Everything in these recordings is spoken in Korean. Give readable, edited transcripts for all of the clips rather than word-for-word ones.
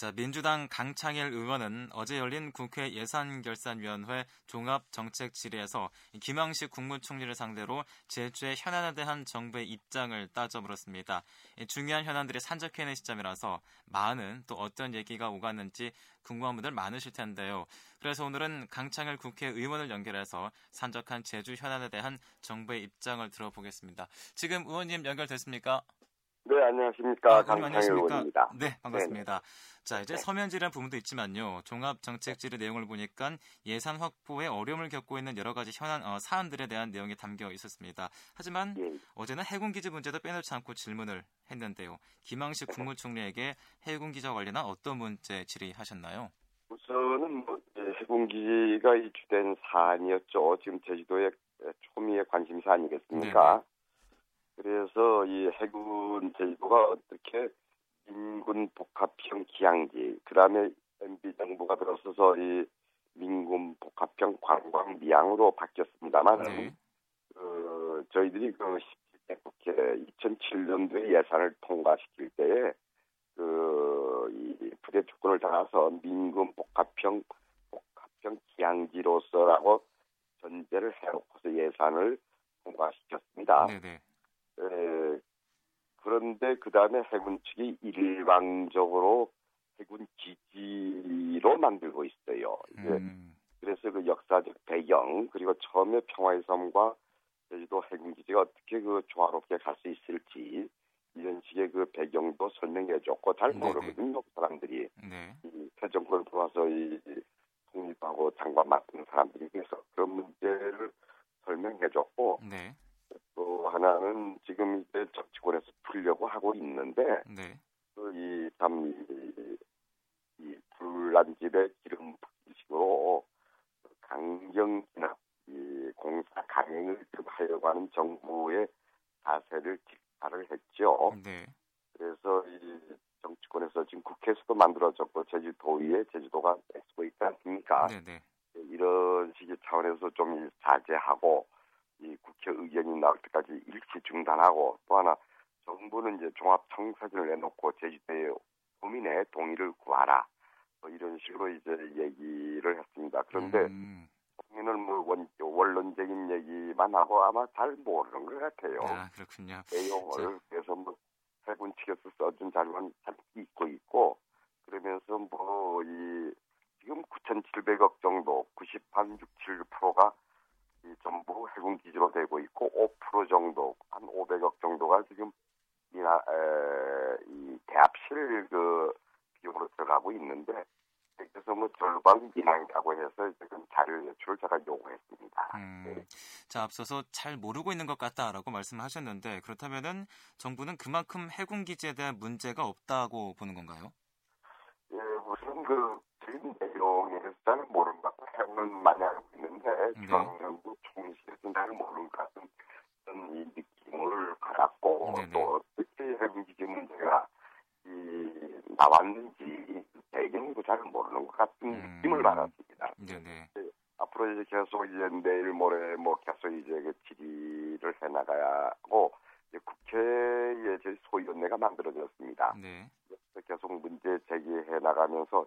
자, 민주당 강창일 의원은 어제 열린 국회 예산결산위원회 종합정책질의에서 김황식 국무총리를 상대로 제주의 현안에 대한 정부의 입장을 따져 물었습니다. 중요한 현안들이 산적해 있는 시점이라서 많은 또 어떤 얘기가 오갔는지 궁금한 분들 많으실 텐데요. 그래서 오늘은 강창일 국회의원을 연결해서 산적한 제주 현안에 대한 정부의 입장을 들어보겠습니다. 지금 의원님 연결됐습니까? 네, 안녕하십니까. 강창일 의원입니다. 네, 반갑습니다. 네네. 자, 이제 서면질의한 부분도 있지만요. 종합정책질의 내용을 보니까 예산 확보에 어려움을 겪고 있는 여러 가지 현안 사안들에 대한 내용이 담겨 있었습니다. 하지만 예. 어제는 해군기지 문제도 빼놓지 않고 질문을 했는데요. 김황식 국무총리에게 해군기지와 관련한 어떤 문제 질의하셨나요? 우선은 해군기지가 이 주된 사안이었죠. 지금 제주도의 초미의 관심사 아니겠습니까? 네네. 그래서 이 해군 제주도가 어떻게 민군 복합형 기항지, 그다음에 MB 정부가 들어서서 이 민군 복합형 관광 미항으로 바뀌었습니다만, 저희들이 그 17대 국회 2007년도에 예산을 통과시킬 때에 이 부대 조건을 따라서 민군 복합형 기항지로서라고 전제를 해놓고서 예산을 통과시켰습니다. 네네. 그런데 그 다음에 해군 측이 일방적으로 해군 기지로 만들고 있어요. 그래서 그 역사적 배경 그리고 처음에 평화의 섬과 제주도 해군 기지가 어떻게 그 조화롭게 갈 수 있을지 이런 식의 그 배경도 설명해줬고 잘 모르거든요. 사람들이 새 정권을 들어와서 독립하고 장관 맡은 사람들이 그래서 그런 문제를 설명해줬고. 네. 또 하나는 지금 이제 정치권에서 풀려고 하고 있는데 이 불난 집에 기름 붓기 식으로 강경 진압, 이 공사 강행을 하려고 하는 정부의 자세를 질타를 했죠. 네. 그래서 이 정치권에서 지금 국회에서도 만들어졌고 제주도의회 제주도가 애쓰고 있지 않습니까? 네네. 이런 식의 차원에서 좀 자제하고 이 국회 의견이 나올 때까지 일시 중단하고 또 하나 정부는 이제 종합청사진을 내놓고 제주도의 도민의 동의를 구하라 뭐 이런 식으로 이제 얘기를 했습니다. 그런데 국민은 뭐 원론적인 얘기만 하고 아마 잘 모르는 것 같아요. 아, 그렇군요. 내용을 그래서 뭐 해군 측에서 써준 자료만 잘 잊고 있고 그러면서 뭐 이 지금 9,700억 정도 90%한 6~7%가 이 전부 해군 기지로 되고 있고 5% 정도 한 500억 정도가 지금 이 대합실 그 비용으로 들어가고 있는데 그래서 뭐 절반 이상이라고 해서 지금 자료 제출을 제가 요구했습니다. 네. 자, 앞서서 잘 모르고 있는 것 같다라고 말씀하셨는데 그렇다면은 정부는 그만큼 해군 기지에 대한 문제가 없다고 보는 건가요? 예, 우선 그 지금 내용에서 잘 모르는 것 같고 해군은 많이 알고 있는데 중앙정부 총리실에서 잘 모르는 것 같은 이 느낌을 받았고 또 어떻게 해군기지 문제가 나왔는지 배경도 잘 모르는 것 같은 느낌을 받았습니다. 네네. 앞으로 이제 계속 이제 내일 모레 뭐 계속 이제 그 질의를 해나가야 하고 국회에 저희 소위원회가 만들어졌습니다. 네. 계속 문제 제기해 나가면서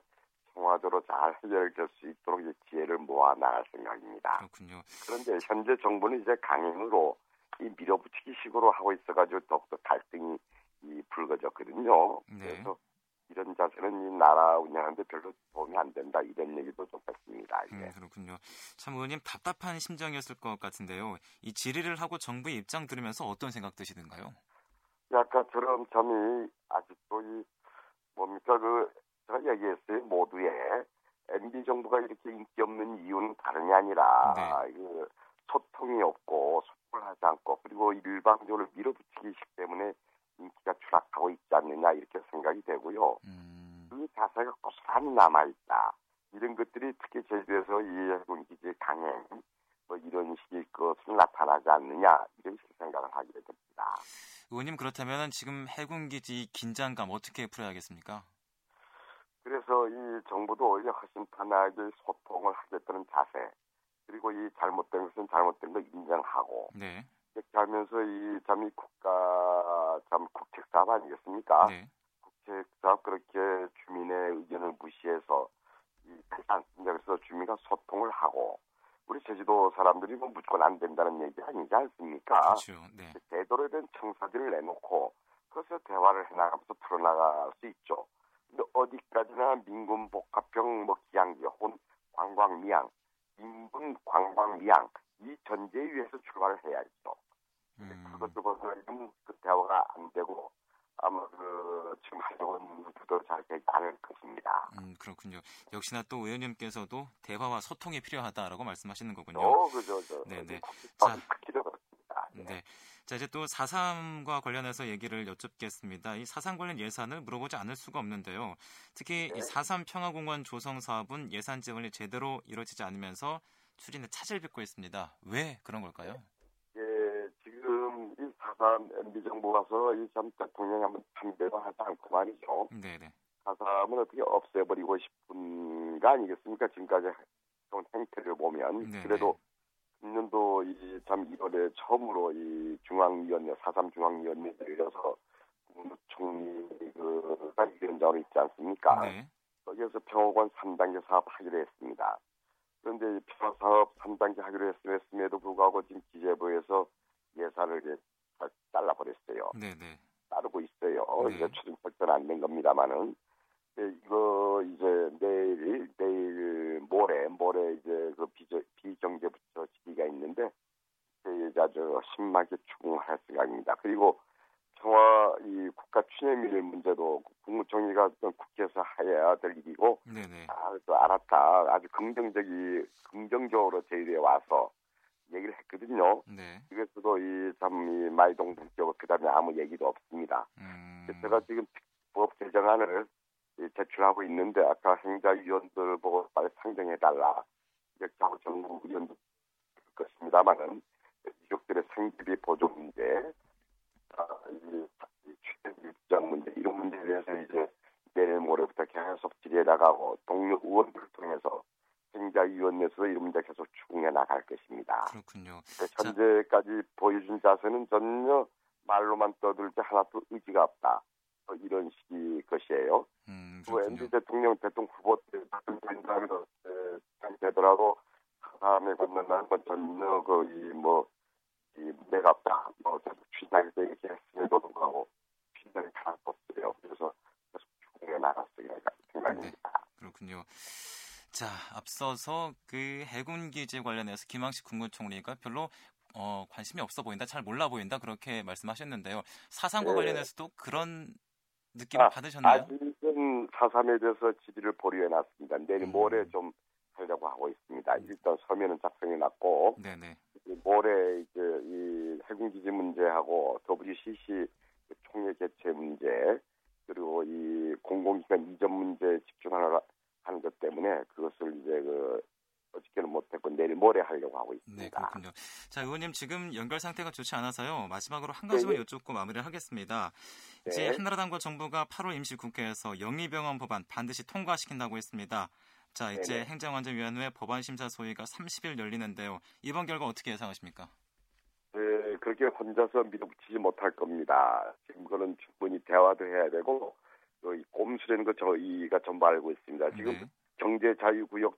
통화적으로 잘 해결될 수 있도록 이제 지혜를 모아 나갈 생각입니다. 그렇군요. 그런데 현재 정부는 이제 강행으로 이 밀어붙이기 식으로 하고 있어가지고 더욱더 갈등이 불거졌거든요. 네. 그래서 이런 자세는 이 나라 운영하는데 별로 도움이 안 된다 이런 얘기도 좀 했습니다. 그렇군요. 참 의원님 답답한 심정이었을 것 같은데요. 이 질의를 하고 정부의 입장 들으면서 어떤 생각 드시던가요? 아까처럼 참이 아직도 이 뭡니까 그 제가 얘기했어요. 모두에 MB 정부가 이렇게 인기 없는 이유는 다름이 아니라 그 소통이 없고 소통을 하지 않고 그리고 일방적으로 밀어붙이기식 때문에 인기가 추락하고 있지 않느냐 이렇게 생각이 되고요. 그 자세가 고스란히 남아있다. 이런 것들이 특히 제주도에서 이 해군기지 강행 뭐 이런 식의 것은 나타나지 않느냐 이런 식의 생각을 하게 됩니다. 의원님 그렇다면 지금 해군기지 긴장감 어떻게 풀어야겠습니까? 그래서 이 정부도 오히려 허심탄회하게 소통을 하겠다는 자세 그리고 이 잘못된 것은 잘못된 걸 인정하고 이렇게 하면서 이 국가 국책사업 아니겠습니까? 정책상 그렇게 주민의 의견을 무시해서 안 된다고 해서 주민과 소통을 하고 우리 제주도 사람들이 뭐 무조건 안 된다는 얘기 아니지 않습니까? 그렇죠. 네. 제대로 된 청사진을 내놓고 그래서 대화를 해나가면서 풀어나갈 수 있죠. 근데 어디까지나 민군 복합형 뭐 기양제 혹은 관광미양, 인분 관광미양 이 전제에 의해서 출발을 해야죠. 그것도 보면 그 대화가 안 되고 아마 그 지금 하려는 것도 잘 되지 않을 것입니다. 그렇군요. 역시나 또 의원님께서도 대화와 소통이 필요하다라고 말씀하시는 거군요. 그죠. 네네. 자, 네. 자, 이제 또 4.3과 관련해서 얘기를 여쭙겠습니다. 이 4.3 관련 예산을 물어보지 않을 수가 없는데요. 특히 네. 이 4.3 평화공원 조성 사업은 예산 지원이 제대로 이루어지지 않으면서 추진에 차질 빚고 있습니다. 왜 그런 걸까요? 네. 지금 이 4.3 MB 정부가서 이 참 대통령이 한번 반대도 하지 않고 말이죠. 네네. 4.3은 어떻게 없애버리고 싶은 거 아니겠습니까? 지금까지 그런 행태를 보면. 네네. 그래도 금년도 이 참 1월에 처음으로 이 중앙위원회 4.3 중앙위원회에 열려서 총리가 위원장으로 있지 않습니까? 네. 여기에서 평화공원 3단계 사업 하기로 했습니다. 그런데 이 평화 사업 3단계 하기로 했음에도 불구하고 지금 기재부에서 예산을 이제 잘라버렸어요. 네네. 따르고 있어요. 네. 이제 추진 발표는 안 된 겁니다만은 이거 이제 모레 이제 그 비정제부처 지기가 있는데 이제 아주 심하게 추궁할 생각입니다. 그리고 평화 이 국가 추념일 문제도 국무총리가 국회에서 해야 될 일이고, 네네. 또 알았다. 아주 긍정적으로 제일에 와서 얘기를 했거든요. 네. 그래서도 이 마이동 등쪽 그다음에 아무 얘기도 없습니다. 제가 지금 법 개정안을 제출하고 있는데 아까 행자위원들 보고 빨리 상정해달라 이렇게 하고 정부 의원도 될 것입니다만은 유족들의 생계비 보조 문제, 출퇴근 입장 문제 이런 문제에 대해서 이제 내일 모레부터 계속 질의해 나가고 동료 의원들을 통해서 행자위원회에서 이런 문제 계속 추궁해 나갈 것입니다. 그렇군요. 현재까지 보여준 자세는 전혀 말로만 떠들지 하나도 의지가 없다. 이런 식의 것이에요. MB 대통령 후보 때 당선되면서 되더라도 사람에 걷는 날 전혀 이 매갑다, 계속 추진하게 되게 했음에도 불구하고 추진이 가라앉 없어요. 그래서 계속 추궁해 나갔어요. 생각입니다. 네, 그렇군요. 자, 앞서서 그 해군 기지 관련해서 김황식 국무총리가 별로 관심이 없어 보인다, 잘 몰라 보인다 그렇게 말씀하셨는데요. 4.3과 네. 관련해서도 그런 느낌을 받으셨나요? 아직은 4.3에 대해서 질의를 보류해놨습니다. 내일 모레 좀 하려고 하고 있습니다. 일단 서면은 작성해놨고 네네. 모레 이제 이 해군기지 문제하고 WCC 총회 개최 문제 그리고 이 공공기관 이전 문제에 집중하는 것 때문에 그것을 이제 어저께는 못했고 내일 모레 하려고 하고 있습니다. 네, 그렇군요. 자, 의원님 지금 연결 상태가 좋지 않아서요. 마지막으로 한 가지만 여쭙고 마무리를 하겠습니다. 네. 이제 한나라당과 정부가 8월 임시국회에서 영리병원 법안 반드시 통과시킨다고 했습니다. 자, 이제 네네. 행정안전위원회 법안심사 소위가 30일 열리는데요. 이번 결과 어떻게 예상하십니까? 네, 그렇게 혼자서 밀어붙이지 못할 겁니다. 지금 그런 충분히 대화도 해야 되고 이 꼼수라는 거 저희가 전부 알고 있습니다. 지금 네. 경제자유구역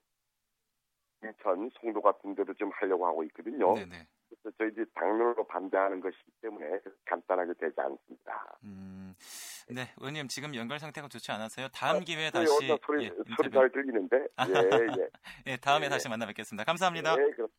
인천, 송도 같은 데도 좀 하려고 하고 있거든요. 네네. 그래서 저희들이 당론으로 반대하는 것이기 때문에 간단하게 되지 않습니다. 네, 의원님 지금 연결 상태가 좋지 않아서요. 다음 기회에 다시 소리 잘 들리는데. 예, 다음에 다시 만나 뵙겠습니다. 감사합니다. 네, 그렇습니다.